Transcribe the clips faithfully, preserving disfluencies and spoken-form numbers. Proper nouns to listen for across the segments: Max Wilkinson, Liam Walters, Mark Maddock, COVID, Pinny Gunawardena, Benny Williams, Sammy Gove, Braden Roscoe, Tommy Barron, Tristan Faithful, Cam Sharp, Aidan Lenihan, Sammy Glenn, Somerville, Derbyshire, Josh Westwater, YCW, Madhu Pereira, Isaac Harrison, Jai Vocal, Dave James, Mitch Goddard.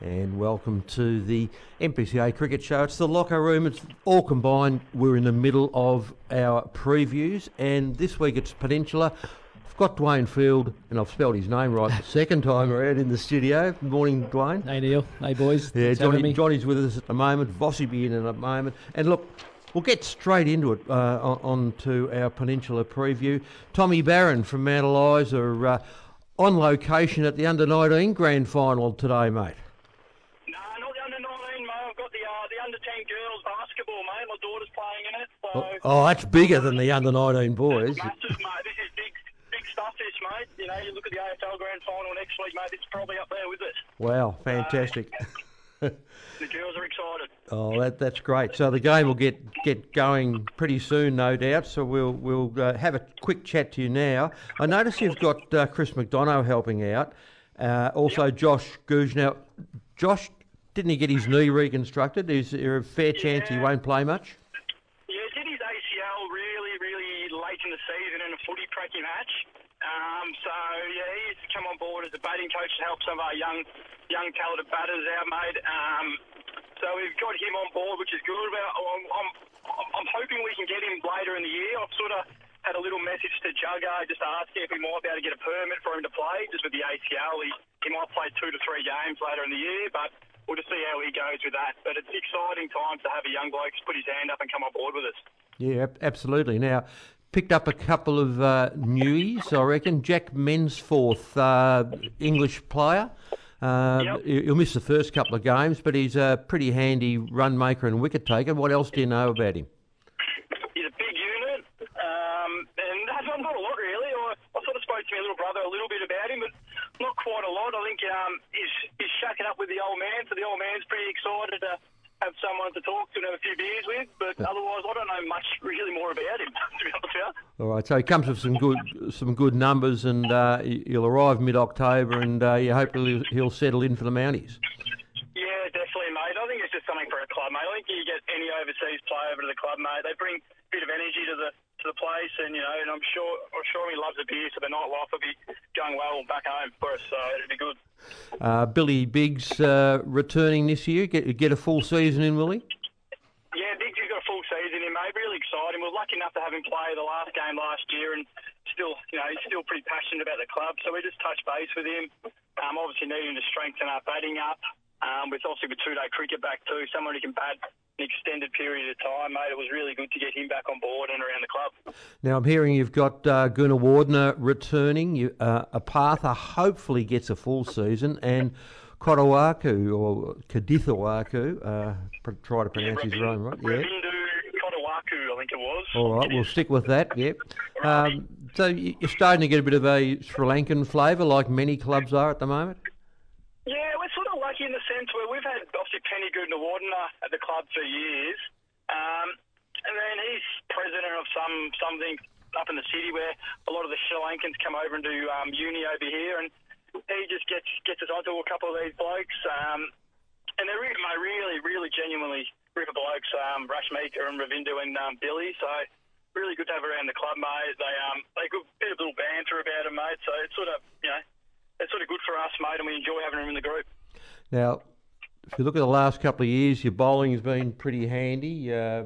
And welcome to the M P C A Cricket Show. It's the locker room. It's all combined. We're in the middle of our previews, and this week it's Peninsula. I've got Dwayne Field, and I've spelled his name right the second time around in the studio. Good morning, Dwayne. Hey, Neil. Hey, boys. Yeah, Johnny, Johnny's with us at the moment. Vossie be in at the moment. And look, we'll get straight into it, uh, on to our Peninsula preview. Tommy Barron from Mount Eliza uh, on location at the under nineteen grand final today, mate. So, oh, that's bigger than the under nineteen boys. This is massive, mate. This is big, big stuff, this, mate. You know, you look at the A F L Grand Final next week, mate. It's probably up there with it. Wow, fantastic. Uh, the girls are excited. Oh, that that's great. So the game will get, get going pretty soon, no doubt. So we'll we'll uh, have a quick chat to you now. I notice you've got uh, Chris McDonough helping out. Uh, also, yep. Josh Gugenow. Josh, didn't he get his knee reconstructed? Is there a fair yeah. chance he won't play much? Match. Um, so, yeah, he's come on board as a batting coach to help some of our young, young talented batters out, mate. Um, so we've got him on board, which is good. I'm, I'm, I'm hoping we can get him later in the year. I've sort of had a little message to Jugger just asking if we might be able to get a permit for him to play. Just with the A C L, he, he might play two to three games later in the year, but we'll just see how he goes with that. But it's exciting times to have a young bloke put his hand up and come on board with us. Yeah, absolutely. Now, picked up a couple of uh, newies, I reckon. Jack Mensforth, uh, English player. Uh, yep. He'll miss the first couple of games, but he's a pretty handy run maker and wicket taker. What else do you know about him? He's a big unit, um, and not, not a lot really. I, I sort of spoke to my little brother a little bit about him, but not quite a lot. I think um, he's, he's shaking up with the old man, so the old man's pretty excited to have someone to talk to and have a few beers with, but otherwise I don't know much really more about him, to be honest with you. All right, so he comes with some good some good numbers, and uh, he'll arrive mid-October, and uh, you hope he'll, he'll settle in for the Mounties. Yeah, definitely, mate. I think it's just something for a club, mate. I think you get any overseas player over to the club, mate. They bring a bit of energy to the to the place, and you know, and I'm sure I'm sure he loves a beer, so the nightlife will be going well back home for us, so it'll be good. Uh, Billy Biggs uh, returning this year, get get a full season in, will he? Yeah, Biggs has got a full season in, mate. Really exciting. We were lucky enough to have him play the last game last year, and still, you know, he's still pretty passionate about the club, so we just touched base with him. Um, obviously needing to strengthen our batting up. Um, with obviously with two-day cricket back too, someone who can bat an extended period of time, mate. It was really good to get him back on board and around the club. Now I'm hearing you've got uh, Gunawardena returning. You, uh, Apatha hopefully gets a full season, and Kodawaku or Kadithawaku, uh, try to pronounce yeah, Ravindu, his name right. Yeah. Ravindu Kodawaku, I think it was. All right, we'll stick with that. Yep. Yeah. Um, so you're starting to get a bit of a Sri Lankan flavour, like many clubs are at the moment. Yeah, we're sort of lucky in the sense where we've had, obviously, Pinny Gunawardena at the club for years. Um, and then he's president of some something up in the city where a lot of the Sri Lankans come over and do um, uni over here. And he just gets gets us onto a couple of these blokes. Um, and they're really, really, really genuinely ripper blokes, um, Rashmika and Ravindu and um, Billy. So really good to have around the club, mate. They um they good bit of little banter about them, mate. So it's sort of, you know, it's sort of good for us, mate, and we enjoy having him in the group. Now, if you look at the last couple of years, your bowling has been pretty handy. Uh,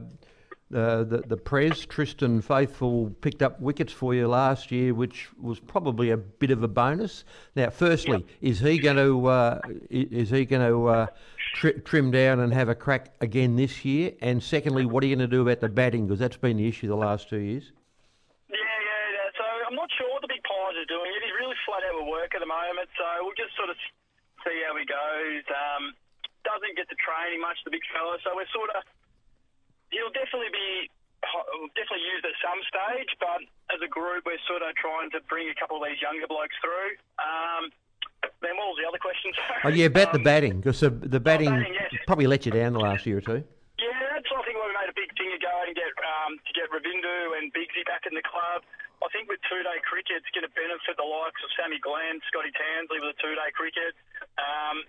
uh, the the Prez, Tristan Faithful, picked up wickets for you last year, which was probably a bit of a bonus. Now, firstly, yep. is he going to uh, is he going to uh, tri- trim down and have a crack again this year? And secondly, what are you going to do about the batting? Because that's been the issue the last two years. Yeah, yeah, yeah. So I'm not sure what the big pies are doing. It is really flat out with work at the moment, so we'll just sort of see how he goes. Um, doesn't get to training much, the big fella, so we're sort of, he'll definitely be, definitely used at some stage, but as a group, we're sort of trying to bring a couple of these younger blokes through. Um, then what was the other question? Oh, yeah, about um, the batting, because the, the batting, oh, batting yes. probably let you down the last year or two. Yeah, that's, I think, where we made a big thing to go and get, um, to get Ravindu and Biggsy back in the club. I think with two-day cricket, it's going to benefit the likes of Sammy Glenn, Scotty Tansley with a two-day cricket. Um,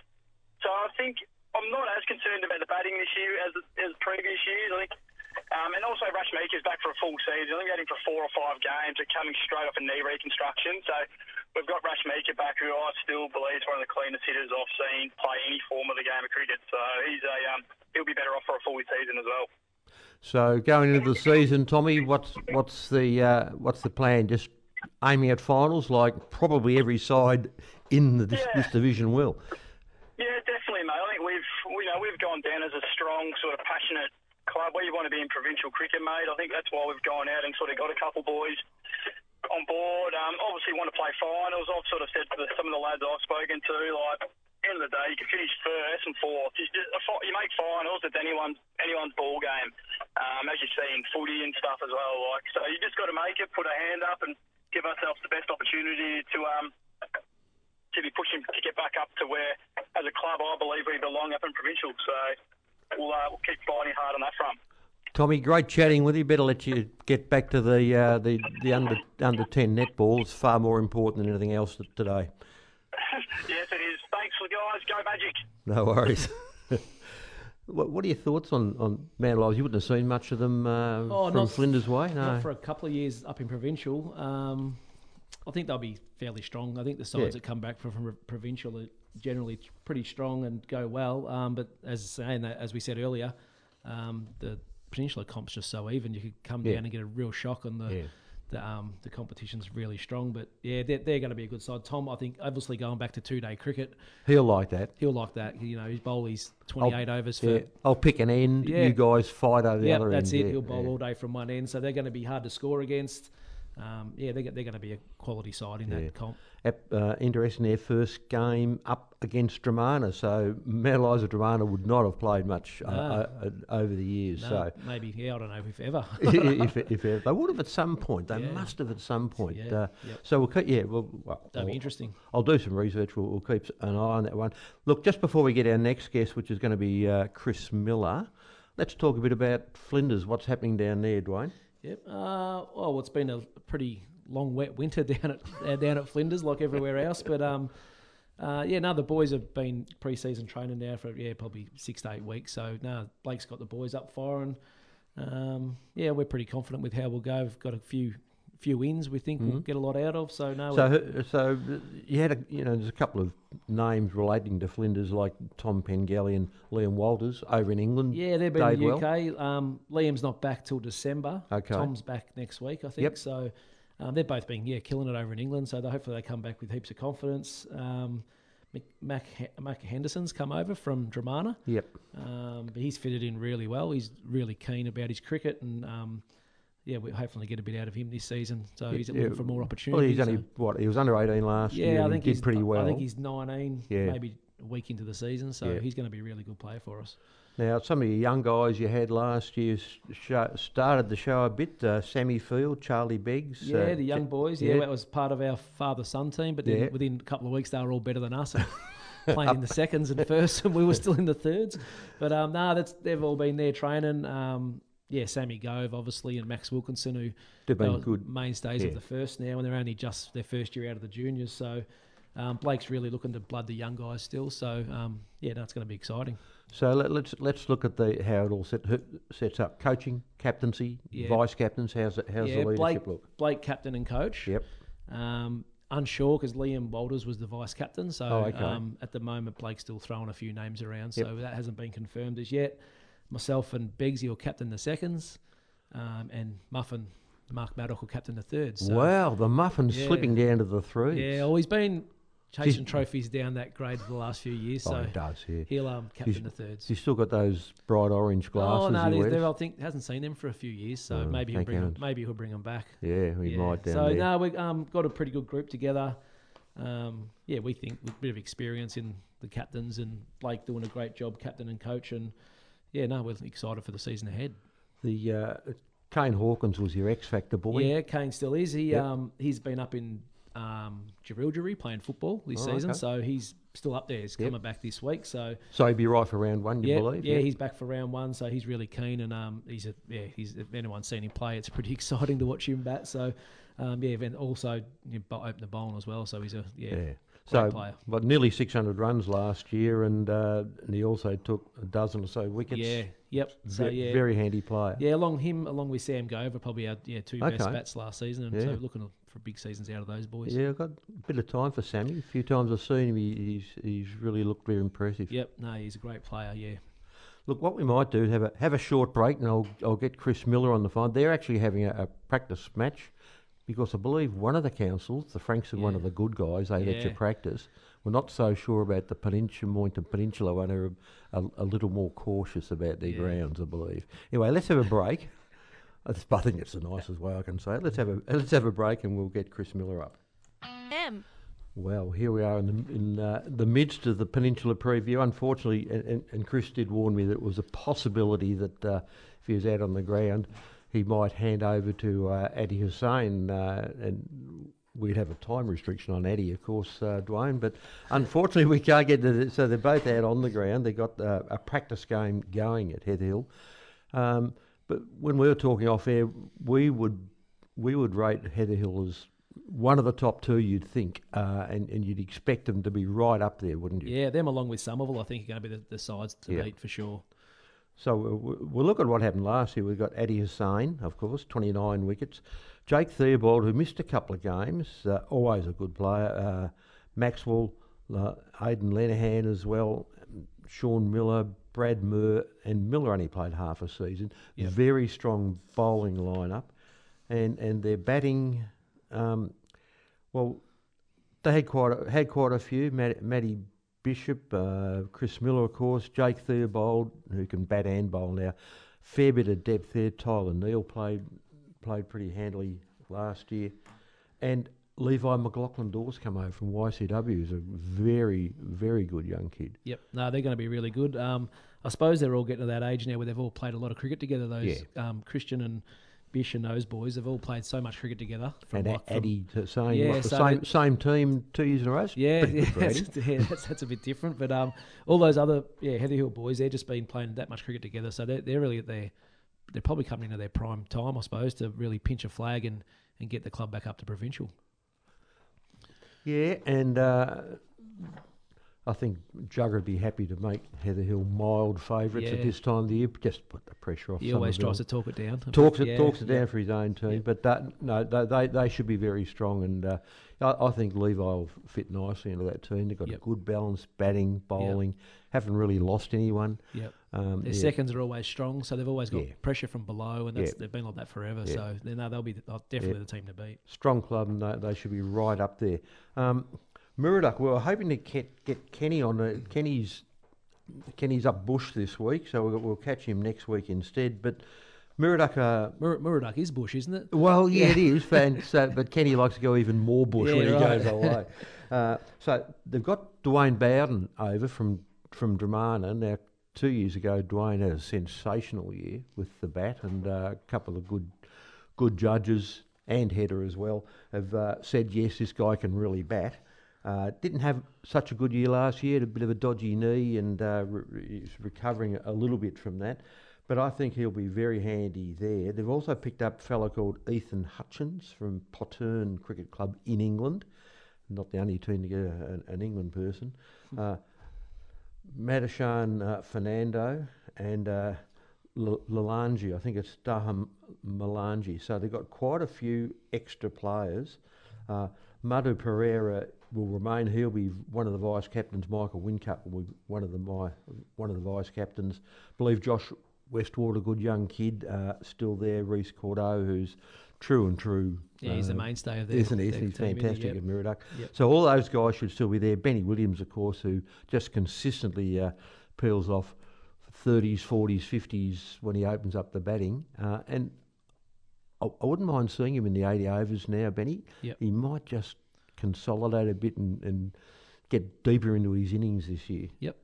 so I think I'm not as concerned about the batting this year as as previous years. I think Um, and also Rashmika's back for a full season. I think we had him for four or five games. We're coming straight off a knee reconstruction. So we've got Rashmika back, who I still believe is one of the cleanest hitters I've seen play any form of the game of cricket. So he's a um, he'll be better off for a full season as well. So going into the season, Tommy, what's what's the uh, what's the plan? Just aiming at finals, like probably every side in the, this, yeah. this division will. Yeah, definitely, mate. I think we've you know we've gone down as a strong, sort of passionate club. We want to be in provincial cricket, mate. I think that's why we've gone out and sort of got a couple boys on board. Um, obviously, want to play finals. I've sort of said to the, some of the lads I've spoken to, like, end of the day, you can finish first and fourth. You, you make finals, it's anyone's anyone's ball game, um, as you see in footy and stuff as well. Like, so you just got to make it, put a hand up, and give ourselves the best opportunity to um to be pushing to get back up to where, as a club, I believe we belong up in provincial. So. We'll, uh, we'll keep fighting hard on that front. Tommy, great chatting with you. Better let you get back to the uh, the, the under under ten netball. It's far more important than anything else today. Yes, it is. Thanks, guys. Go Magic. No worries. what, what are your thoughts on, on Mandalives? You wouldn't have seen much of them uh, oh, from Flinders Way, no? Not for a couple of years up in provincial. Um, I think they'll be fairly strong. I think the sides yeah. that come back from, from provincial are generally pretty strong and go well. Um, but as saying that, as we said earlier, um, the peninsula comp's just so even. You could come yeah. down and get a real shock on the yeah. the, um, the competition's really strong. But yeah, they're, they're going to be a good side. Tom, I think, obviously going back to two day cricket, he'll like that. He'll like that. You know, his bowlies twenty eight overs for. Yeah. I'll pick an end. Yeah. You guys fight over the yep, other that's end. That's it. Yeah. He'll bowl yeah. all day from one end. So they're going to be hard to score against. Um, yeah, they're, they're going to be a quality side in yeah. that comp. Uh, interesting, their first game up against Dromana, so Mandalives Dromana would not have played much no. uh, uh, over the years. No, so maybe, yeah, I don't know if ever. if, if ever. They would have at some point. They yeah. must have at some point. Yeah. Uh, yep. So we'll keep, yeah, we'll, well, that'd be interesting. I'll do some research. We'll, we'll keep an eye on that one. Look, just before we get our next guest, which is going to be uh, Chris Miller, let's talk a bit about Flinders. What's happening down there, Dwayne? Yep. Uh, well, it's been a pretty long, wet winter down at uh, down at Flinders, like everywhere else. But um, uh, yeah, no, the boys have been pre-season training now for yeah probably six to eight weeks. So no, Blake's got the boys up for, and um, yeah, we're pretty confident with how we'll go. We've got a few few wins. We think mm-hmm. we'll get a lot out of. So no. So so you had a, you know there's a couple of names relating to Flinders like Tom Pengelly and Liam Walters over in England. Yeah, they've been in the U K. Well. Um, Liam's not back till December. Okay. Tom's back next week, I think. Yep. So um, they've both been yeah killing it over in England. So they, hopefully they come back with heaps of confidence. Um, Mac, Mac Henderson's come over from Dromana. Yep. Um, but he's fitted in really well. He's really keen about his cricket and. Um, Yeah, we hopefully get a bit out of him this season. So he's yeah. looking for more opportunities. Well, he's only so. what he was under eighteen last yeah, year. Yeah, I think he did he's pretty well. I think he's nineteen, yeah. maybe a week into the season. So yeah. he's going to be a really good player for us. Now, some of your young guys you had last year show, started the show a bit. Uh, Sammy Field, Charlie Biggs. Yeah, uh, the young boys. Yeah, yeah, that was part of our father-son team. But then yeah. within a couple of weeks, they were all better than us. Playing in the seconds and firsts, and we were still in the thirds. But um, no, that's they've all been there training. Um, Yeah, Sammy Gove, obviously, and Max Wilkinson, who they've been good mainstays yeah. of the first now, and they're only just their first year out of the juniors. So um, Blake's really looking to blood the young guys still. So um, yeah, that's no, going to be exciting. So let, let's let's look at the how it all set, sets up: coaching, captaincy, yeah. vice captains. How's it, how's yeah, the leadership Blake, look? Blake, captain and coach. Yep. Um, unsure because Liam Walters was the vice captain. So oh, okay. um, at the moment, Blake's still throwing a few names around. So yep. that hasn't been confirmed as yet. Myself and Biggsy will captain the seconds, um, and Muffin, Mark Maddock will captain the thirds. So, wow, the Muffin's yeah. slipping down to the threes. Yeah, well, he's been chasing he's, trophies down that grade for the last few years. So oh, he does, yeah. He'll um, captain he's, the thirds. He's still got those bright orange glasses. Oh, no, he wears. I think hasn't seen them for a few years, so oh, maybe, he'll bring them, maybe he'll bring them back. Yeah, we yeah. might down So, there. no, we've um, got a pretty good group together. Um, yeah, we think with a bit of experience in the captains and Blake doing a great job, captain and coach, and... Yeah, no, we're excited for the season ahead. The uh, Kane Hawkins was your X Factor boy. Yeah, Kane still is. He yep. um he's been up in um Jerilderie playing football this oh, season, okay. so he's still up there. He's yep. coming back this week, so so he'd be right for round one, you yep, believe? Yeah, yep. he's back for round one, so he's really keen, and um he's a yeah he's if anyone's seen him play, it's pretty exciting to watch him bat. So um yeah, and also you know, open the bowling as well. So he's a yeah. yeah. So, but nearly six hundred runs last year, and, uh, and he also took a dozen or so wickets. Yeah, yep. So, v- yeah. Very handy player. Yeah, along him, along with Sam Gover, probably our yeah, two okay. best bats last season. And yeah. so looking for big seasons out of those boys. Yeah, I've got a bit of time for Sammy. A few times I've seen him, he, he's, he's really looked very impressive. Yep, no, he's a great player, yeah. Look, what we might do is have a, have a short break, and I'll, I'll get Chris Miller on the phone. They're actually having a, a practice match. Because I believe one of the councils, the Franks are yeah. one of the good guys, they yeah. let you practice. We're not so sure about the Peninsula, Moynton Peninsula one, are a, a little more cautious about their yeah. grounds, I believe. Anyway, let's have a break. I think it's the nicest way I can say it. Let's have a let's have a break, and we'll get Chris Miller up. M. Well, here we are in the, in uh, the midst of the Peninsula preview. Unfortunately, and, and Chris did warn me that it was a possibility that uh, if he was out on the ground, he might hand over to uh, Addy Hussain, uh, and we'd have a time restriction on Addy, of course, uh, Dwayne. But unfortunately, we can't get to it. So they're both out on the ground. They got uh, a practice game going at Heather Hill. Um, but when we were talking off air, we would we would rate Heather Hill as one of the top two, you'd think, uh, and, and you'd expect them to be right up there, wouldn't you? Yeah, them along with Somerville, I think, are going to be the, the sides to yeah. beat for sure. So we'll look at what happened last year. We've got Addy Hussain, of course, twenty-nine wickets. Jake Theobald, who missed a couple of games, uh, always a good player. Uh, Maxwell, uh, Aidan Lenihan as well, Sean Miller, Brad Moore, and Miller only played half a season. Yep. Very strong bowling lineup. And and their batting, um, well, they had quite a, had quite a few. Matt, Matty Bishop, uh, Chris Miller, of course, Jake Theobald, who can bat and bowl now. Fair bit of depth there. Tyler Neal played played pretty handily last year. And Levi McLaughlin-Dawes come over from Y C W. He's a very, very good young kid. Yep. No, they're going to be really good. Um, I suppose they're all getting to that age now where they've all played a lot of cricket together, those yeah. um, Christian and Bish and those boys. They've all played so much cricket together. From and what, Addy from, saying yeah, what, the so same, same team two years in a row. Yeah, yeah, that's, yeah that's, that's a bit different. But um, all those other yeah Heather Hill boys, they've just been playing that much cricket together. So they're, they're really at their, they're probably coming into their prime time, I suppose, to really pinch a flag and, and get the club back up to provincial. Yeah, and uh, I think Jugger would be happy to make Heather Hill mild favourites yeah. at this time of the year. Just put the pressure off. He always tries to talk it down. Talks it, yeah, talks it yeah. down for his own team. Yeah. But that, no, they they should be very strong. And uh, I, I think Levi will fit nicely into that team. They've got yep. a good balance, batting, bowling. Yep. Haven't really lost anyone. Yep. Um, Their yeah. seconds are always strong, so they've always got yeah. pressure from below, and that's, yeah. they've been like that forever. Yeah. So no, they'll be definitely yeah. the team to beat. Strong club, and they, they should be right up there. Um, Moorooduc, we were hoping to get, get Kenny on. Uh, Kenny's Kenny's up bush this week, so we'll, we'll catch him next week instead. But Moorooduc... Uh, Moor, Moorooduc is bush, isn't it? Well, yeah, yeah. it is. And so, but Kenny likes to go even more bush yeah, when he right. goes away. Uh, so they've got Dwayne Bowden over from, from Dromana. Now, two years ago, Dwayne had a sensational year with the bat, and uh, a couple of good good judges and Heather as well have uh, said, yes, this guy can really bat. Uh, didn't have such a good year last year, had a bit of a dodgy knee, and uh, re- he's recovering a little bit from that. But I think he'll be very handy there. They've also picked up a fellow called Ethan Hutchins from Potern Cricket Club in England. Not the only team to get a, an, an England person. Uh, Madishan uh, Fernando and uh, L- Lalangi, I think it's Daham Lalangi. So they've got quite a few extra players. Uh, Madhu Pereira will remain. He'll be one of the vice captains. Michael Wincup will be one of the my one of the vice captains. I believe Josh Westwater, a good young kid, uh, still there. Reese Cordeaux, who's true and true. Yeah, uh, he's the mainstay of the isn't he? He's fantastic at yep. Moorooduc. Yep. So all those guys should still be there. Benny Williams, of course, who just consistently uh, peels off thirties, forties, fifties when he opens up the batting, uh, and I, I wouldn't mind seeing him in the eighty overs now, Benny. Yep. He might just consolidate a bit and, and get deeper into his innings this year. Yep.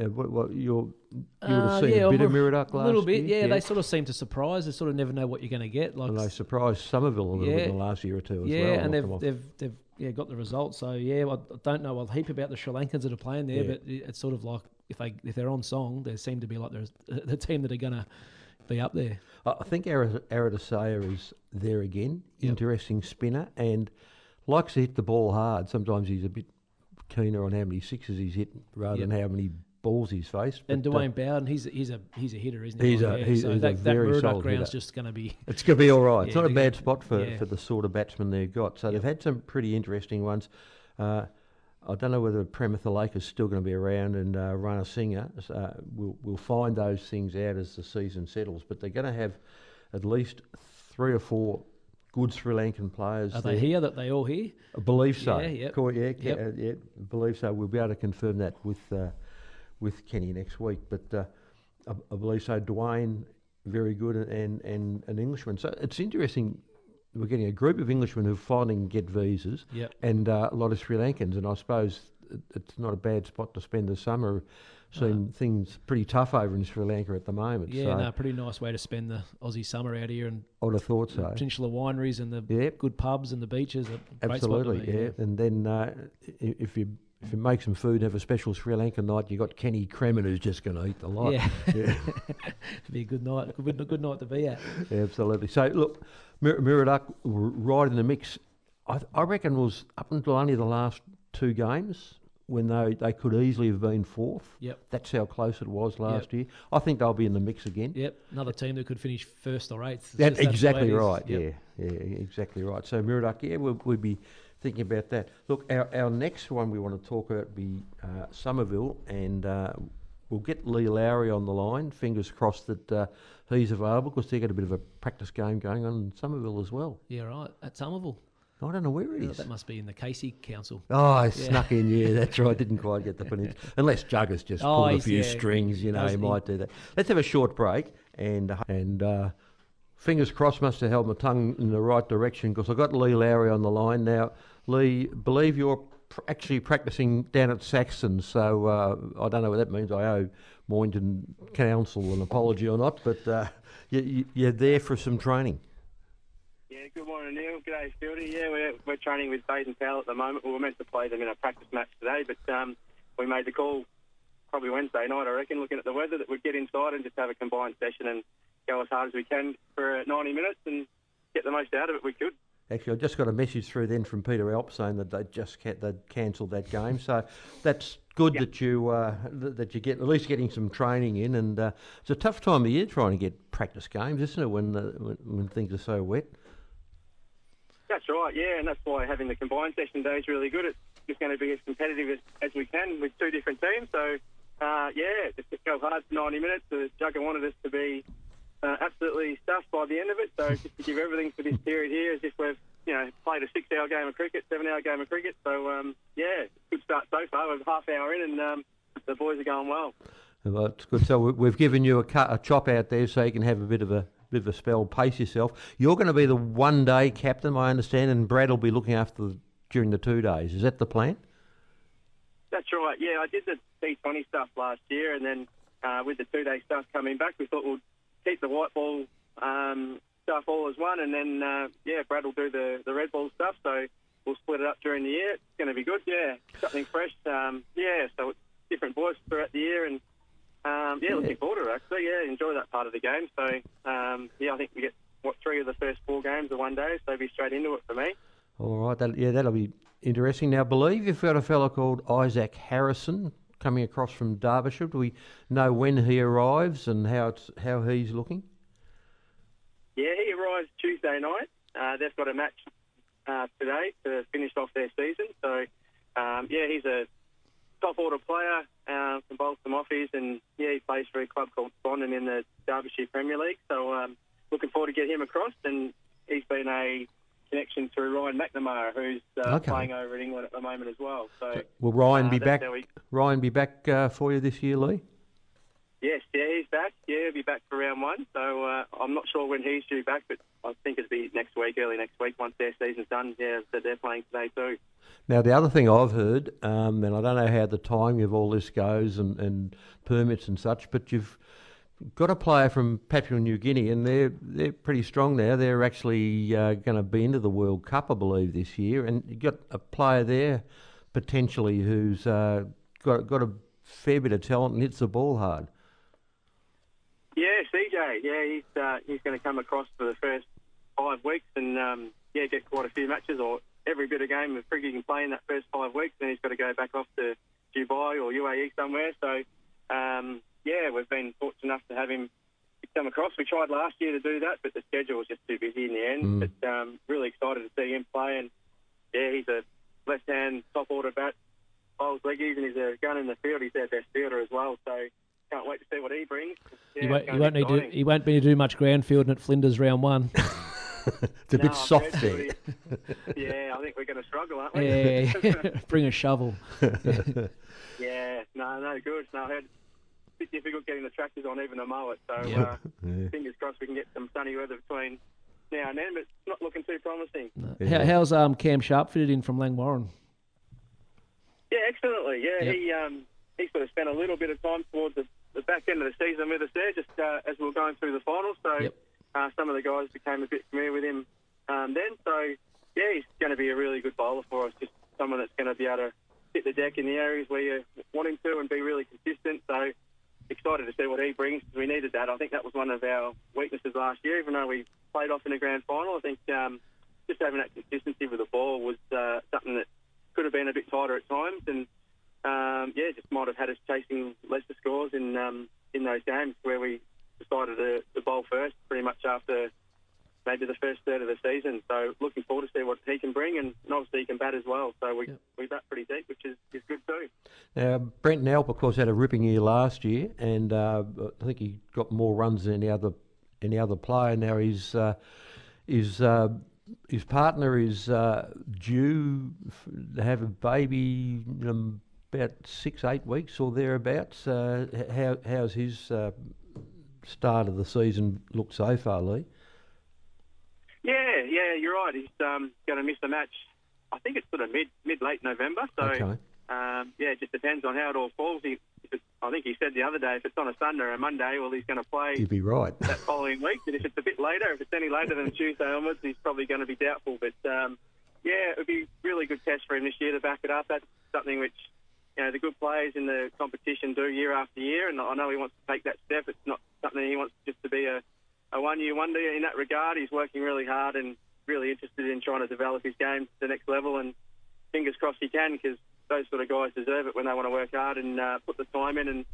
Uh, what, what you're, you would have uh, seen yeah, a bit of Moorooduc last year. A little bit, yeah, yeah. They sort of seem to surprise. They sort of never know what you're going to get. Like and they surprised Somerville a little yeah. bit in the last year or two as yeah, well. Yeah, and they've, they've, they've yeah, got the results. So, yeah, I don't know a heap about the Sri Lankans that are playing there, yeah. but it's sort of like if, they, if they're on song, they seem to be like they're the team that are going to be up there. I think Aradasaya is there again. Yep. Interesting spinner. And likes to hit the ball hard. Sometimes he's a bit keener on how many sixes he's hit rather yep. than how many balls he's faced. And Dwayne uh, Bowden, he's he's a he's a hitter, isn't he? He's a, yeah, he's so he's that, a that very solid ground's hitter. Just going to be. It's going to be all right. Yeah, it's not a bad spot for, yeah. for the sort of batsmen they've got. So yep. they've had some pretty interesting ones. Uh, I don't know whether Prematha Lake is still going to be around and uh, Rana Singer. Uh, we'll, we'll find those things out as the season settles. But they're going to have at least three or four good Sri Lankan players. Are there. They here? That they all here? I believe so. Yeah, yep. Cool, yeah, yep. uh, yeah, I believe so. We'll be able to confirm that with uh, with Kenny next week. But uh, I, I believe so. Dwayne, very good, and, and an Englishman. So it's interesting. We're getting a group of Englishmen who finally can get visas yep. and uh, a lot of Sri Lankans. And I suppose it's not a bad spot to spend the summer. Seen uh, things pretty tough over in Sri Lanka at the moment. Yeah, so. no, pretty nice way to spend the Aussie summer out here. And I would have thought so. Peninsula wineries and the yep. good pubs and the beaches. Absolutely, be, yeah. yeah. And then uh, if you... If you make some food and have a special Sri Lankan night, you've got Kenny Kremen who's just going to eat the lot. Yeah. yeah. It'd be a good night. Good, good night to be at. Yeah, absolutely. So, look, Moorooduc were right in the mix. I, th- I reckon it was up until only the last two games when they, they could easily have been fourth. Yep. That's how close it was last yep. year. I think they'll be in the mix again. Yep. Another team that could finish first or eighth. That, exactly right. Yep. Yeah. Yeah, exactly right. So, Moorooduc, yeah, we'll, we'll be... thinking about that. Look, our, our next one we want to talk about be uh, Somerville, and uh, we'll get Leigh Lowry on the line. Fingers crossed that uh, he's available because they've got a bit of a practice game going on in Somerville as well. Yeah, right. At Somerville. I don't know where it is. That must be in the Casey Council. Oh, I yeah. snuck in. Yeah, that's right. Didn't quite get the peninsula. Unless Jugger's just oh, pulled a few yeah, strings, you know, he might do that. Let's have a short break and... and uh, fingers crossed must have held my tongue in the right direction because I got Leigh Lowry on the line. Now, Leigh, believe you're pr- actually practising down at Saxon, so uh, I don't know what that means. I owe Moynton Council an apology or not, but uh, you, you're there for some training. Yeah, good morning, Neil. Good day, Fieldy. Yeah, we're, we're training with Baden-Powell at the moment. We were meant to play them in a practice match today, but um, we made the call probably Wednesday night, I reckon, looking at the weather, that we'd get inside and just have a combined session and go as hard as we can for ninety minutes and get the most out of it we could. Actually, I just got a message through then from Peter Alp saying that they just ca- they'd cancelled that game, so that's good yep. that you uh, that you get at least getting some training in. And uh, it's a tough time of year trying to get practice games, isn't it? When the, when, when things are so wet. That's right, yeah, and that's why having the combined session day is really good. It's just going to be as competitive as, as we can with two different teams. So uh, yeah, just go hard for ninety minutes. The Jugger wanted us to be. Uh, absolutely stuffed by the end of it. So just to give everything for this period here as if we've, you know, played a six-hour game of cricket, seven-hour game of cricket. So, um, yeah, good start so far. We're half an hour in and um, the boys are going well. Well, that's good. So we've given you a, cut, a chop out there so you can have a bit of a bit of a spell, pace yourself. You're going to be the one-day captain, I understand, and Brad will be looking after the, during the two days. Is that the plan? That's right, yeah. I did the T twenty stuff last year and then uh, with the two-day stuff coming back, we thought we'll keep the white ball um, stuff all as one, and then, uh, yeah, Brad will do the, the red ball stuff, so we'll split it up during the year. It's going to be good, yeah. Something fresh, um, yeah, so it's different voice throughout the year, and, um, yeah, yeah, looking forward to it, actually, yeah, enjoy that part of the game. So, um, yeah, I think we get, what, three of the first four games in one day, so be straight into it for me. All right, that, yeah, that'll be interesting. Now, I believe you've got a fellow called Isaac Harrison coming across from Derbyshire. Do we know when he arrives and how it's how he's looking? Yeah, he arrives Tuesday night. Uh, they've got a match uh, today to finish off their season. So, um, yeah, he's a top-order player uh, from Bolton Offies, and, yeah, he plays for a club called Spondon in the Derbyshire Premier League. So, um, looking forward to get him across, and he's been a connection through Ryan McNamara, who's uh, okay. playing over in England at the moment as well. So, so will Ryan uh, be back? We... Ryan be back uh, for you this year, Leigh? Yes, yeah, he's back. Yeah, he'll be back for round one. So uh, I'm not sure when he's due back, but I think it'll be next week, early next week, once their season's done. Yeah, that they're playing today too. Now the other thing I've heard, um, and I don't know how the timing of all this goes and, and permits and such, but you've got a player from Papua New Guinea, and they're they're pretty strong now. They're actually uh, going to be into the World Cup, I believe, this year. And you got a player there potentially who's uh, got got a fair bit of talent and hits the ball hard. Yeah, C J. Yeah, he's uh, he's going to come across for the first five weeks and um, yeah, get quite a few matches or every bit of game of cricket he can play in that first five weeks. Then he's got to go back off to Dubai or U A E somewhere. So, um, yeah, we've been fortunate enough to have him come across. We tried last year to do that, but the schedule was just too busy in the end. Mm. But um, really excited to see him play. And, yeah, he's a left-hand top-order bat, bowls leggies, and he's a gun in the field. He's their best fielder as well. So can't wait to see what he brings. Yeah, he won't, he won't need to, he won't be to do much ground fielding at Flinders round one. It's a no, bit soft there. Yeah, I think we're going to struggle, aren't we? Yeah, yeah. Bring a shovel. Yeah, no, no good. No, I heard it's a bit difficult getting the tractors on even to mow it. So yep. uh, yeah. fingers crossed we can get some sunny weather between now and then, but it's not looking too promising. No. Yeah. How, how's um, Cam Sharp fitted in from Langwarrin? Yeah, excellently. Yeah, yep. he um, he sort of spent a little bit of time towards the, the back end of the season with us there, just uh, as we were going through the finals. So. Yep. Uh, some of the guys became a bit familiar with him um, then. So, yeah, he's going to be a really good bowler for us, just someone that's going to be able to hit the deck in the areas where you want him to and be really consistent. So excited to see what he brings, because we needed that. I think that was one of our weaknesses last year, even though we played off in the grand final. I think um, just having that consistency with the ball was uh, something that could have been a bit tighter at times. And, um, yeah, just might have had us chasing lesser scores in, um, in those games where we decided to, to bowl first, pretty much after maybe the first third of the season. So looking forward to see what he can bring, and obviously he can bat as well. So we, yep. we bat pretty deep, which is, is good too. Now, Brent Knapp, of course, had a ripping year last year, and uh, I think he got more runs than any other any other player. Now he's uh, his uh, his partner is uh, due to have a baby in about six eight weeks or thereabouts. Uh, how how's his uh, start of the season look so far, Leigh? Yeah, yeah, you're right. He's um, going to miss the match. I think it's sort of mid, mid late November. So, okay. um, yeah, it just depends on how it all falls. He, I think he said the other day, if it's on a Sunday or a Monday, well, he's going to play. You'd be right. That following week. But if it's a bit later, if it's any later than Tuesday onwards, he's probably going to be doubtful. But um, yeah, it would be a really good test for him this year to back it up. That's something which, you know, the good players in the competition do year after year, and I know he wants to take that step. It's not something he wants just to be a, a one-year wonder in that regard. He's working really hard and really interested in trying to develop his game to the next level, and fingers crossed he can, because those sort of guys deserve it when they want to work hard and uh, put the time in and,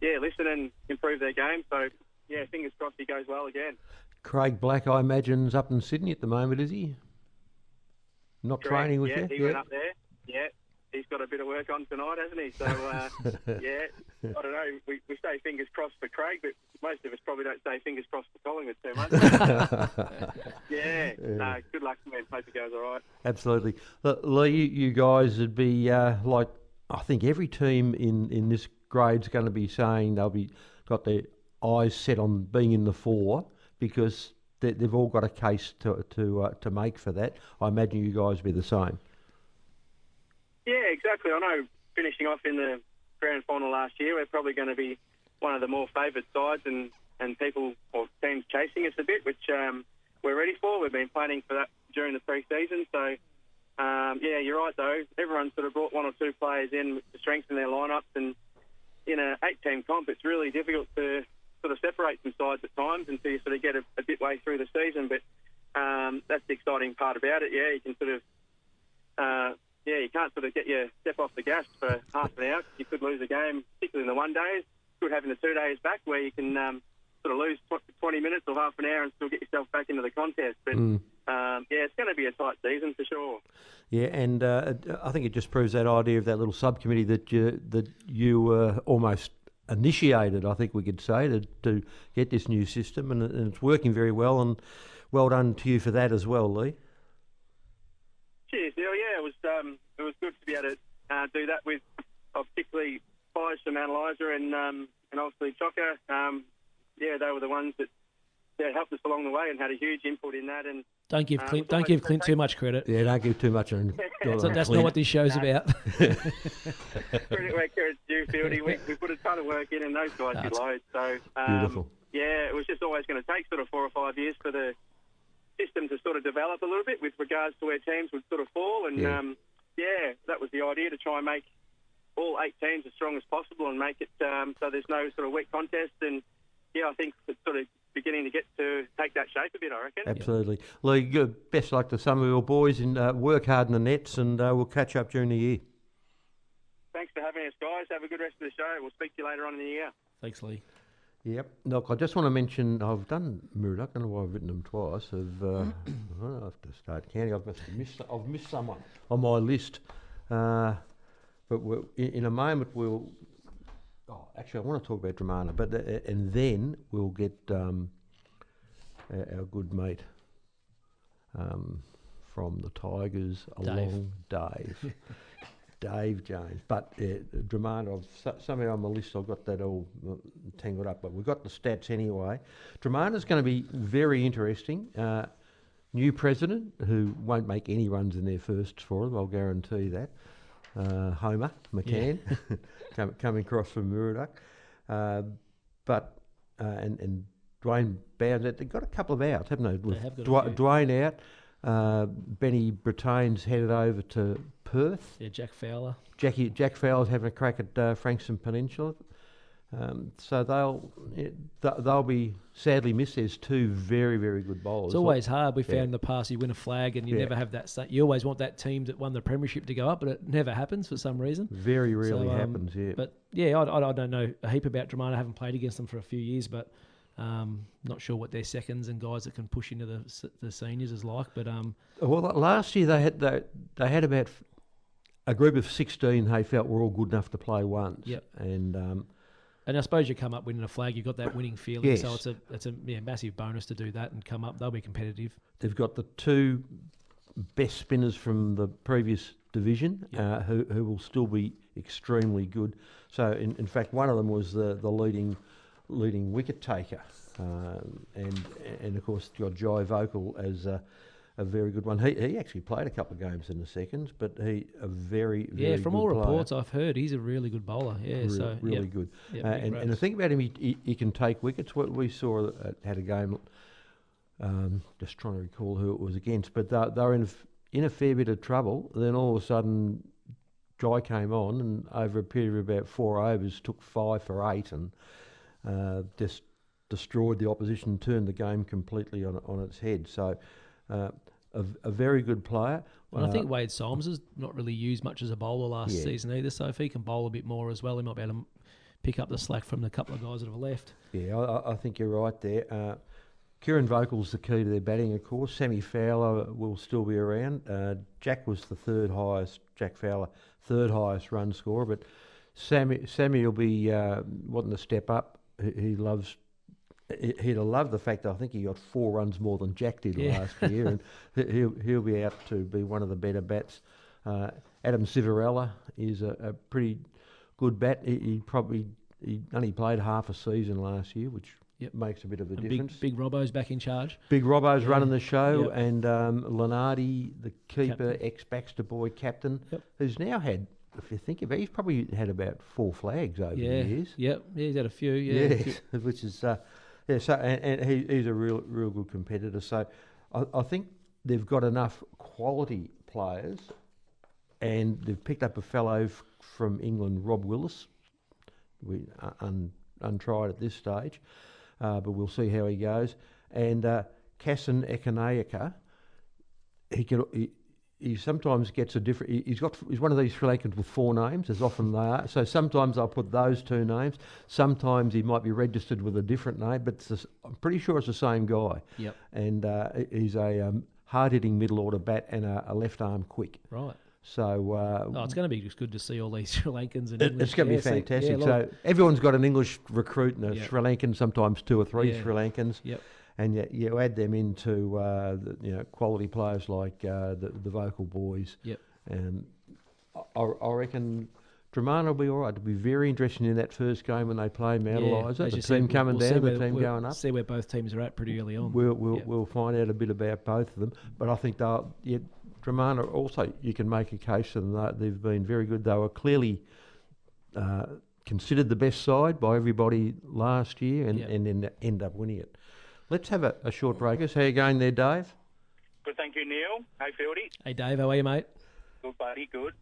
yeah, listen and improve their game. So, yeah, fingers crossed he goes well again. Craig Black, I imagine, is up in Sydney at the moment, is he? Not Correct. Training with yeah, you? Yeah, he went up there, yeah. He's got a bit of work on tonight, hasn't he? So, uh, yeah, I don't know. We, we say fingers crossed for Craig, but most of us probably don't say fingers crossed for Collingwood too much. yeah, yeah. Uh, good luck to him. Hope he goes all right. Absolutely. Leigh, you guys would be uh, like, I think every team in, in this grade's going to be saying they'll be got their eyes set on being in the four, because they, they've all got a case to to uh, to make for that. I imagine you guys would be the same. Yeah, exactly. I know finishing off in the grand final last year, we're probably going to be one of the more favoured sides and, and people or teams chasing us a bit, which um, we're ready for. We've been planning for that during the pre-season. So, um, yeah, you're right, though. Everyone sort of brought one or two players in to strengthen their lineups, and in an eight-team comp, it's really difficult to sort of separate some sides at times until you sort of get a, a bit way through the season. But um, that's the exciting part about it. Yeah, you can sort of... Uh, Yeah, you can't sort of get your step off the gas for half an hour. You could lose a game, particularly in the one days. Good having the two days back where you can um, sort of lose twenty minutes or half an hour and still get yourself back into the contest. But, mm. um, yeah, it's going to be a tight season for sure. Yeah, and uh, I think it just proves that idea of that little subcommittee that you, that you uh, almost initiated, I think we could say, to, to get this new system. And, and it's working very well, and well done to you for that as well, Leigh. Cheers, Neil. Yeah, it was um, it was good to be able to uh, do that with, uh, particularly Fires from Mount Eliza and um, and obviously Jugger. Um, yeah, they were the ones that yeah, helped us along the way and had a huge input in that. And don't give um, Clint, don't give Clint too much credit. Yeah, don't give too much. On, that's that's not what this show's about. Credit where credit's due, Fieldy. We, we put a ton of work in, and those guys did loads. So um, beautiful. Yeah, it was just always going to take sort of four or five years for the system to sort of develop a little bit with regards to where teams would sort of fall, and yeah. Um, yeah, that was the idea, to try and make all eight teams as strong as possible and make it um, so there's no sort of weak contest. And yeah, I think it's sort of beginning to get to take that shape a bit, I reckon. Absolutely. Leigh, best luck to Somerville boys, and uh, work hard in the nets, and uh, we'll catch up during the year. Thanks for having us, guys. Have a good rest of the show. We'll speak to you later on in the year. Thanks, Leigh. Yep. Look, I just want to mention, I've done Moorooduc. I don't know why I've written them twice. I've, uh, I have to start counting. I've missed, I've missed someone on my list. Uh, but we'll, in, in a moment, we'll... Oh, actually, I want to talk about Dromana, but th- and then we'll get um, our, our good mate um, from the Tigers, Dave. along Dave, Dave James. But uh, Dromana, I've so- somehow on my list, I've got that all tangled up. But we've got the stats anyway. Dromana's going to be very interesting. Uh, new president who won't make any runs in their firsts for them. I'll guarantee that. Uh, Homer McCann, yeah. coming come across from Moorooduc, uh, but uh, and and Dwayne Bowden, they've got a couple of outs, haven't they? With they have got Dw- a few. Dwayne out, uh, Benny Britain's headed over to Perth. Yeah, Jack Fowler. Jackie Jack Fowler's having a crack at uh, Frankston Peninsula, um, so they'll th- they'll be sadly missed. There's two very very good bowlers. It's always like, hard. We found yeah. in the past you win a flag and you yeah. never have that. St- you always want that team that won the premiership to go up, but it never happens for some reason. Very rarely so, um, happens. Yeah. But yeah, I, I, I don't know a heap about Dromana. I haven't played against them for a few years, but um, not sure what their seconds and guys that can push into the the seniors is like. But um, well, last year they had they, they had about a group of sixteen they felt were all good enough to play ones. Yep. And um, And I suppose you come up winning a flag, you've got that winning feeling. Yes. So it's a it's a yeah, massive bonus to do that and come up. They'll be competitive. They've got the two best spinners from the previous division yep. uh, who who will still be extremely good. So in, in fact, one of them was the, the leading leading wicket taker, um, and and of course got Jai Vocal as a, a very good one. He he actually played a couple of games in the seconds, but he a very very yeah. From good all player. Reports I've heard, he's a really good bowler. Yeah, Re- so really yep. good. Yep, uh, and, and the thing about him, he, he, he can take wickets. What we saw uh, had a game. Um, just trying to recall who it was against, but they they're in in a fair bit of trouble. Then all of a sudden, Jai came on, and over a period of about four overs, took five for eight, and uh, just destroyed the opposition, turned the game completely on on its head. So. Uh, a, a very good player. Well, uh, I think Wade Solms is not really used much as a bowler last yeah. season either, so if he can bowl a bit more as well, he might be able to pick up the slack from the couple of guys that have left. Yeah, I, I think you're right there. Uh, Kieran Vocal's the key to their batting, of course. Sammy Fowler will still be around. Uh, Jack was the third highest, Jack Fowler, third highest run scorer, but Sammy, Sammy will be uh, wanting to step up. He, he loves... He'd have loved the fact that I think he got four runs more than Jack did yeah. last year, and he'll he'll be out to be one of the better bats. Uh, Adam Civarella is a, a pretty good bat. He, he probably he only played half a season last year, which yep. makes a bit of a and difference. Big, big Robbo's back in charge. Big Robbo's yeah. running the show, yep. and um, Lenardi, the keeper, ex Baxter boy captain, yep. who's now had. If you think of it, he's probably had about four flags over yeah. the years. Yep, yeah, he's had a few. Yeah, yeah. A few. which is. Uh, Yeah, so and, and he, he's a real, real good competitor. So, I, I think they've got enough quality players, and they've picked up a fellow f- from England, Rob Willis, we uh, un, untried at this stage, uh, but we'll see how he goes. And uh, Kassan Ekanayake, he can he, he sometimes gets a different. He, he's got he's one of these Sri Lankans with four names, as often they are. So sometimes I'll put those two names. Sometimes he might be registered with a different name, but it's a, I'm pretty sure it's the same guy. Yep. And uh, he's a um, hard-hitting middle-order bat and a, a left-arm quick. Right. So uh, oh, it's going to be just good to see all these Sri Lankans and it, English. It's going to yeah, be fantastic. So, yeah, so everyone's got an English recruit and a yep. Sri Lankan, sometimes two or three yeah. Sri Lankans. Yep. And you, you add them into uh, the, you know quality players like uh, the the Vocal boys. Yep. And I, I reckon Dromana will be all right. It'll be very interesting in that first game when they play Mount Eliza. Yeah, the team said, coming we'll down, the team we'll going up. See where both teams are at pretty early on. We'll we'll, yep. we'll find out a bit about both of them. But I think they'll yeah, Dromana also you can make a case for them. They've been very good. They were clearly. Uh, considered the best side by everybody last year, and, yep. and then end up winning it. Let's have a, a short break. How are you going there, Dave? Good, thank you, Neil. Hey, Fieldy. Hey, Dave. How are you, mate? Good, buddy. Good.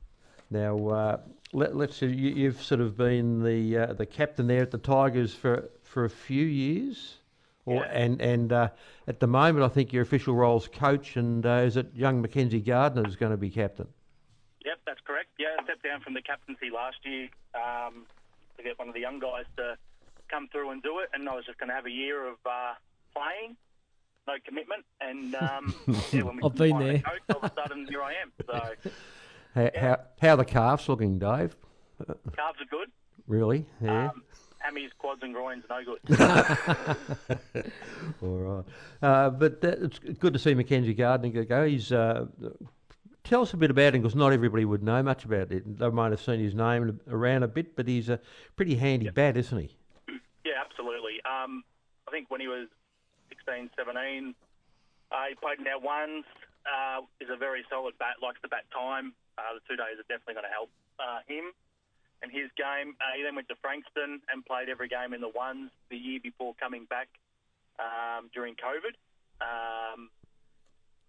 Now, uh, let, let's see. You, you've sort of been the uh, the captain there at the Tigers for for a few years. Or, yeah. And and uh, at the moment, I think your official role's coach, and uh, is it young Mackenzie Gardner is going to be captain? Yep, that's correct. Yeah, I stepped down from the captaincy last year um, to get one of the young guys to come through and do it, and I was just going to have a year of uh, playing, no commitment, and um, yeah, when we I've been there. Coach, all of a sudden, here I am. So, how, yeah. how how are the calves looking, Dave? Calves are good. Really? Yeah. Um, Hammy's, quads and groins, no good. All right. Uh, but that, it's good to see Mackenzie Gardner go. He's, uh, tell us a bit about him, because not everybody would know much about it. They might have seen his name around a bit, but he's a pretty handy yep. bat, isn't he? Yeah, absolutely. Um, I think when he was sixteen, seventeen, uh, he played in our ones. Uh, is a very solid bat, likes the bat time. Uh, the two days are definitely going to help uh, him. And his game, uh, he then went to Frankston and played every game in the ones the year before coming back um, during COVID. Um,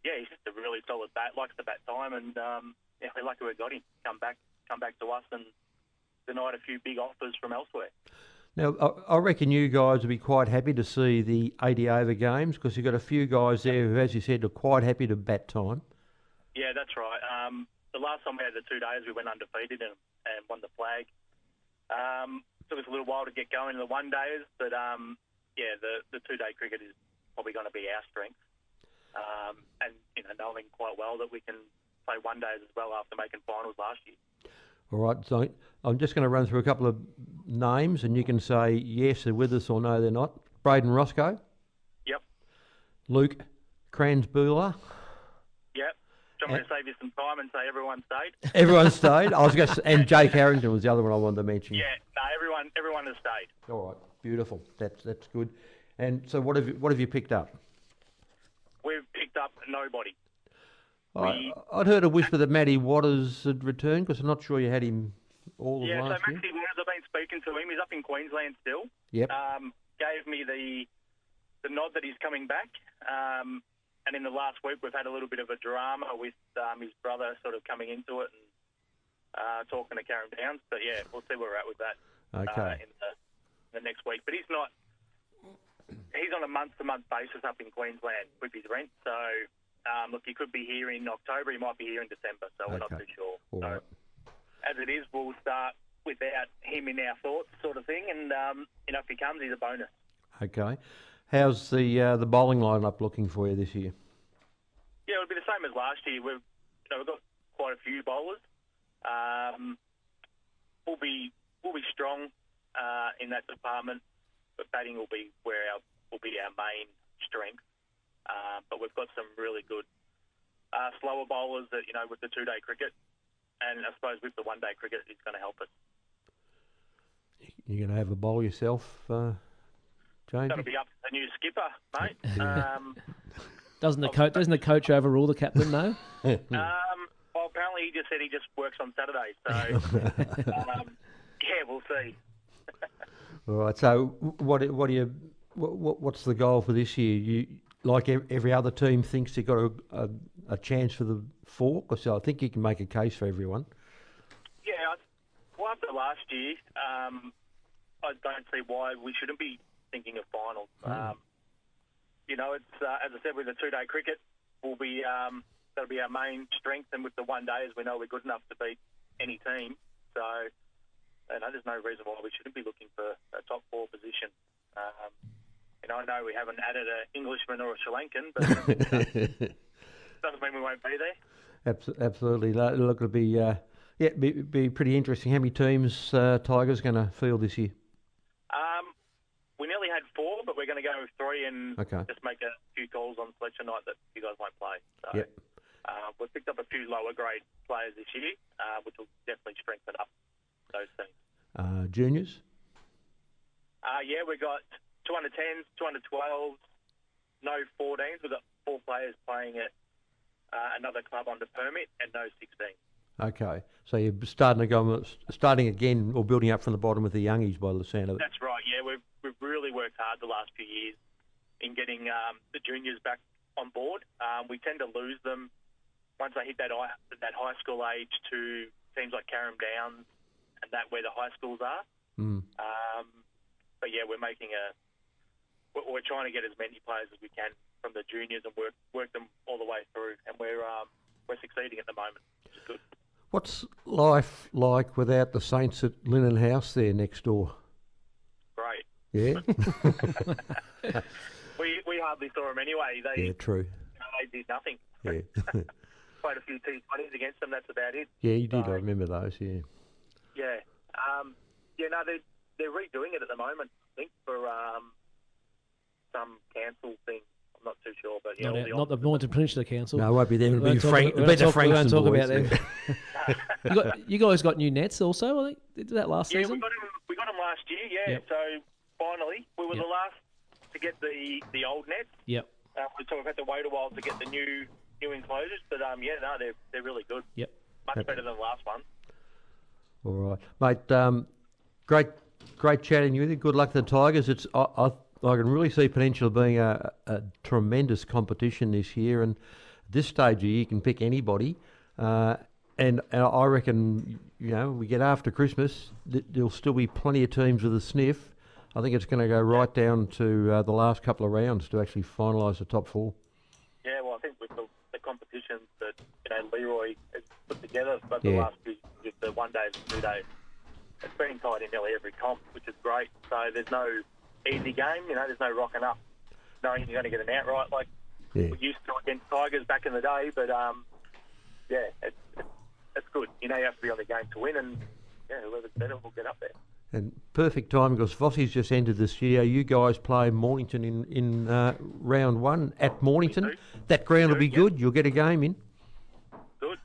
yeah, he's just a really solid bat, likes the bat time, and um, yeah, we're lucky we got him. Come back, come back to us, and denied a few big offers from elsewhere. Now, I reckon you guys would be quite happy to see the eighty over games, because you've got a few guys there who, as you said, are quite happy to bat time. Yeah, that's right. Um, the last time we had the two days, we went undefeated and. and won the flag. Um, took us a little while to get going in the one days, but um, yeah, the, the two-day cricket is probably going to be our strength. Um, and, you know, knowing quite well that we can play one days as well after making finals last year. All right, so I'm just going to run through a couple of names, and you can say yes, they're with us, or no, they're not. Braden Roscoe. Yep. Luke Cransbuehler. Yep. I'm going to save you some time and say everyone stayed. Everyone stayed. I was going to say, and Jake Harrington was the other one I wanted to mention. Yeah, no, everyone, everyone has stayed. All right, beautiful. That's that's good. And so, what have you, what have you picked up? We've picked up nobody. We, I, I'd heard a whisper that Matty Waters had returned, because I'm not sure you had him all yeah, of last so year. Yeah, so Matty Waters, I've been speaking to him. He's up in Queensland still. Yep. Um, gave me the the nod that he's coming back. Um, And in the last week, we've had a little bit of a drama with um, his brother sort of coming into it and uh, talking to Karen Downs. But, yeah, we'll see where we're at with that okay. uh, in the, the next week. But he's not – he's on a month-to-month basis up in Queensland with his rent. So, um, look, he could be here in October. He might be here in December, so we're okay. not too sure. All so, right. As it is, we'll start without him in our thoughts sort of thing. And, um, you know, if he comes, he's a bonus. Okay. How's the uh, the bowling lineup looking for you this year? Yeah, it'll be the same as last year. We've you know, we've got quite a few bowlers. Um, we'll be we'll be strong uh, in that department, but batting will be where our will be our main strength. Uh, but we've got some really good uh, slower bowlers that you know with the two day cricket, and I suppose with the one day cricket, it's going to help us. You're going to have a bowl yourself. Uh... That'll be up to the new skipper, mate. Um, doesn't the coach doesn't the coach overrule the captain though? um, well, apparently he just said he just works on Saturdays, so um, yeah, we'll see. All right. So, what what do you what what's the goal for this year? You like every other team thinks they've got a, a, a chance for the fork, or so I think you can make a case for everyone. Yeah. Well, after last year, um, I don't see why we shouldn't be thinking of finals. Oh. Um, you know, it's uh, as I said, with the two-day cricket, will be um, that'll be our main strength, and with the one-days, we know we're good enough to beat any team. So, you know, there's no reason why we shouldn't be looking for a top four position. Um, you know, I know we haven't added an Englishman or a Sri Lankan, but uh, doesn't mean we won't be there. Absolutely. Look, it'll be uh, yeah, be, be pretty interesting. How many teams uh, Tigers going to field this year? Um. We nearly had four, but we're going to go with three and okay. just make a few calls on selection night that you guys won't play. So yep. uh, we've picked up a few lower grade players this year, uh, which will definitely strengthen up those teams. Uh, juniors? Uh, yeah, we've got two under tens, two under twelves, no fourteens. We've got four players playing at uh, another club under permit and no sixteens. Okay, so you're starting to go, starting again, or building up from the bottom with the youngies by the sound of it. That's right. Yeah, we've we've really worked hard the last few years in getting um, the juniors back on board. Um, we tend to lose them once they hit that high, that high school age to teams like Carrum Downs and that where the high schools are. Mm. Um, but yeah, we're making a we're trying to get as many players as we can from the juniors and work work them all the way through, and we're um, we're succeeding at the moment, which is good. What's life like without the Saints at Linen House there next door? Great. Yeah. we we hardly saw them anyway. They, yeah, true. They did nothing. Yeah. Played a few T twenties against them. That's about it. Yeah, you did. So, I remember those. Yeah. Yeah. Um, yeah. No, they're they're redoing it at the moment. I think for um, some council thing. I'm not too sure, but yeah, no, no, the not the Northern Peninsula Council. No, it won't be them. It'll be Frank. It'll be the Frankston boys. We won't talk about them. you, got, you guys got new nets also. I think did that last yeah, season. Yeah, we, we got them last year. Yeah, yep. So finally we were yep. the last to get the, the old nets. Yep. Uh, we so we've had to wait a while to get the new new enclosures, but um, yeah, no, they're they're really good. Yep. Much yep. better than the last one. All right, mate. Um, great, great chatting with you. Good luck to the Tigers. It's I. I I can really see Peninsula being a, a tremendous competition this year, and at this stage of the year you can pick anybody. Uh, and, and I reckon, you know, we get after Christmas, th- there'll still be plenty of teams with a sniff. I think it's going to go right down to uh, the last couple of rounds to actually finalise the top four. Yeah, well, I think with the, the competition that you know, Leroy has put together for the yeah. last few, with the one days and two days, it's been tied in nearly every comp, which is great. So there's no easy game, you know, there's no rocking up knowing you're going to get an outright like yeah. we used to against Tigers back in the day, but um, yeah, it's, it's, it's good. You know, you have to be on the game to win, and yeah, whoever's better will get up there. And perfect time because Vossi's just ended the studio. You guys play Mornington in, in uh, round one at Mornington. That ground will be yeah. good. You'll get a game in. Good.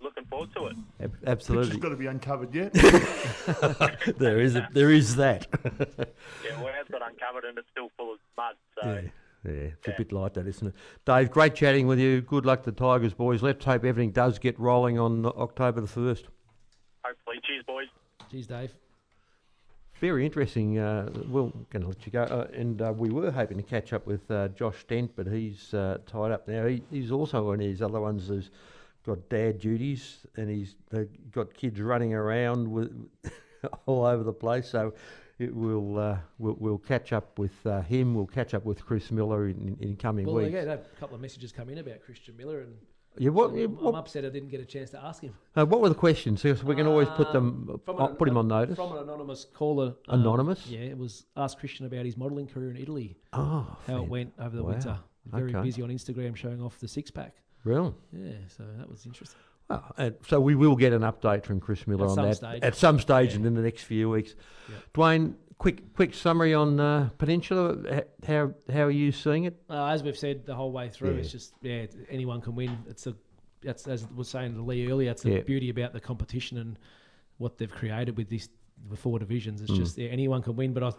Looking forward to it. Ab- absolutely. Picture's got to be uncovered yet. there is a, there is that. yeah, well, it's got uncovered and it's still full of mud. So. Yeah, yeah, it's yeah. a bit like that, isn't it? Dave, great chatting with you. Good luck to the Tigers, boys. Let's hope everything does get rolling on October the first. Hopefully. Cheers, boys. Cheers, Dave. Very interesting. Uh, we're going to let you go. Uh, and uh, we were hoping to catch up with uh, Josh Dent, but he's uh, tied up now. He, he's also one of these other ones who's got dad duties and he's uh, got kids running around with all over the place. So it will uh, we'll, we'll catch up with uh, him. We'll catch up with Chris Miller in, in coming well, weeks. Well, yeah, a couple of messages come in about Christian Miller and... Yeah, what, so I'm what, upset I didn't get a chance to ask him. Uh, what were the questions? So we can always put them, um, an, put him on notice. From an anonymous caller. Um, anonymous? Yeah, it was asked Christian about his modelling career in Italy. Oh, How fan. it went over the wow. winter. Very okay. busy on Instagram showing off the six-pack. Really? Yeah, so that was interesting. Well, and so we will get an update from Chris Miller at on that. Stage. At some stage yeah. and in the next few weeks. Yeah. Dwayne, quick quick summary on uh, Peninsula. How how are you seeing it? Uh, as we've said the whole way through, yeah. it's just yeah, anyone can win. It's a that's as I was saying to Lee earlier. It's the yeah. beauty about the competition and what they've created with this the four divisions. It's mm. just yeah, anyone can win. But I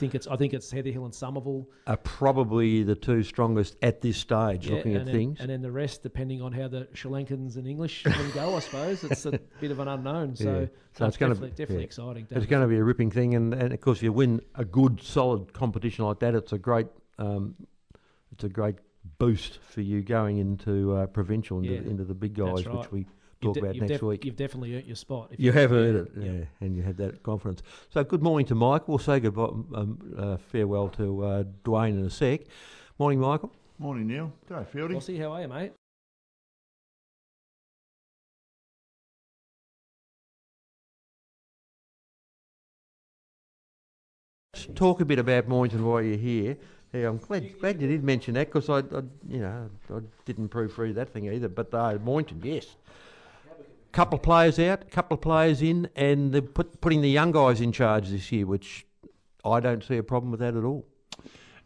think it's I think it's Heather Hill and Somerville are probably the two strongest at this stage. Yeah, looking at then, things, and then the rest, depending on how the Sri Lankans and English can go, I suppose it's a bit of an unknown. So, yeah. so it's, it's going to be definitely yeah. exciting. Definitely. It's going to be a ripping thing, and, and of course, if you win a good, solid competition like that, it's a great, um, it's a great boost for you going into uh, provincial into, yeah, into the big guys, right. which we. Talk de- about next def- week. You've definitely earned your spot. If you, you have earned it, yeah. yeah, and you have that confidence. So good morning to Mike. We'll say goodbye, um, uh, farewell to uh, Dwayne in a sec. Morning, Michael. Morning, Neil. Go, Fieldy. We'll see how are you, mate. Let's talk a bit about Mornington while you're here. Yeah, I'm glad you, glad you did mention that because I, I, you know, I didn't proofread that thing either. But uh, Mornington, yes. Couple of players out, couple of players in, and they're put, putting the young guys in charge this year, which I don't see a problem with that at all.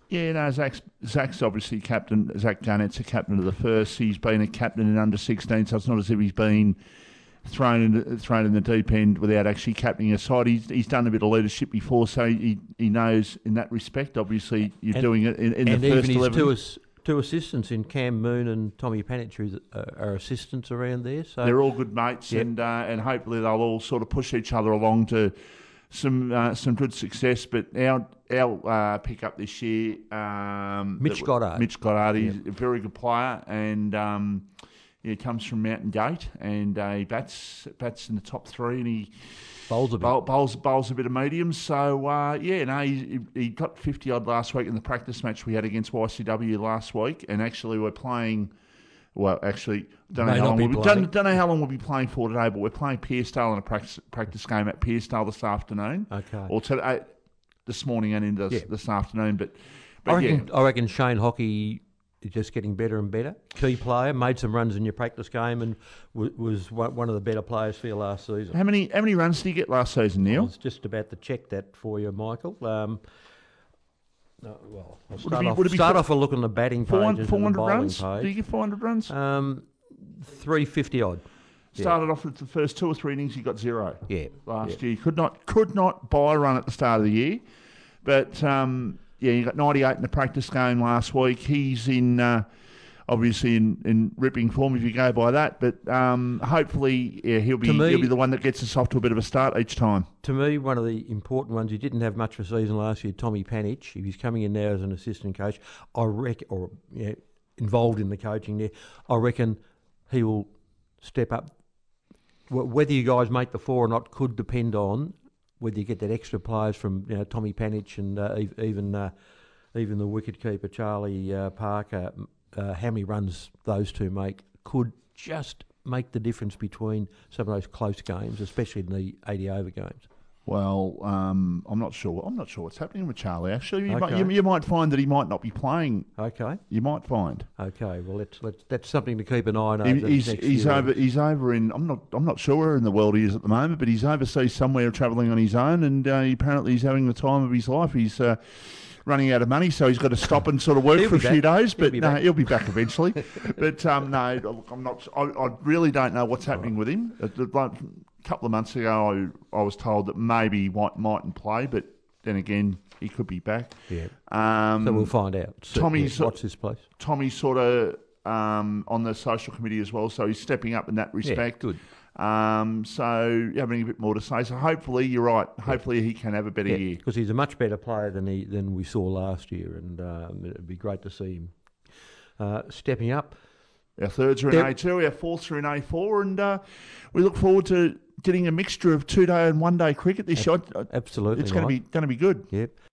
Yeah, no, Zach's, Zach's obviously captain. Zach Garnett's a captain of the first. He's been a captain in under sixteen, so it's not as if he's been thrown in, thrown in the deep end without actually captaining a side. He's, he's done a bit of leadership before, so he, he knows in that respect. Obviously, you're and, doing it in, in the first eleven. And even his two Two assistants in Cam Moon and Tommy Panich, who are assistants around there. So they're all good mates, yep. and uh, and hopefully they'll all sort of push each other along to some uh, some good success. But our our uh, pickup this year, um, Mitch Goddard. Mitch Goddard is yep. a very good player, and um, yeah, comes from Mountain Gate, and uh, he bats bats in the top three, and he bowls a bit, bowl, bowls, bowls a bit of medium. So uh, yeah, no, he, he got fifty odd last week in the practice match we had against Y C W last week, and actually we're playing. Well, actually, don't know, how long we'll be, don't, don't know how long we'll be playing for today, but we're playing Piersdale in a practice, practice game at Piersdale this afternoon. Okay. Or today, this morning and into this, yeah. this afternoon. But, but I, reckon, yeah. I reckon Shane Hockey is just getting better and better. Key player, made some runs in your practice game and w- was one of the better players for you last season. How many how many runs did you get last season, Neil? I was just about to check that for you, Michael. Um, No, well, I'll start, be, off, start off a look on the batting page and the bowling runs? Page. Do you get four hundred runs? Um, three fifty odd. Started yeah. off with the first two or three innings, he got zero. Yeah, last yeah. year could not could not buy a run at the start of the year, but um, yeah, he got ninety-eight in the practice game last week. He's in uh, obviously in, in ripping form if you go by that, but um, hopefully yeah, he'll be me, he'll be the one that gets us off to a bit of a start each time. To me, one of the important ones, he didn't have much of a season last year, Tommy Panich. He was coming in now as an assistant coach. I reckon, or you know, involved in the coaching there. I reckon he will step up. Whether you guys make the four or not could depend on whether you get that extra players from you know, Tommy Panich and uh, even uh, even the wicketkeeper Charlie uh, Parker. Uh, how many runs those two make could just make the difference between some of those close games, especially in the eighty over games. Well, um, I'm not sure. I'm not sure what's happening with Charlie. Actually, you, okay. might, you, you might find that he might not be playing. Okay. You might find. Okay. Well, let's, let's, that's something to keep an eye on. He, over he's next he's year. over. He's over in. I'm not. I'm not sure where in the world he is at the moment, but he's overseas somewhere, travelling on his own, and uh, apparently he's having the time of his life. He's. Uh, running out of money, so he's got to stop and sort of work for a back. few days. But he'll no, back. he'll be back eventually. but um, no, I'm not. I, I really don't know what's happening with him. A, a couple of months ago, I, I was told that maybe he might, mightn't play, but then again, he could be back. Yeah. Um, so we'll find out. So Tommy's yeah, what's his place? Tommy's sort of um, on the social committee as well, so he's stepping up in that respect. Yeah, good. Um, so having a bit more to say. So hopefully you're right. Hopefully he can have a better yeah, year because he's a much better player than he than we saw last year, and um, it'd be great to see him uh, stepping up. Our thirds are in A two, our fourths are in A four, and uh, we look forward to getting a mixture of two-day and one-day cricket this year. Ab- absolutely, it's going right. to be going to be good. Yep.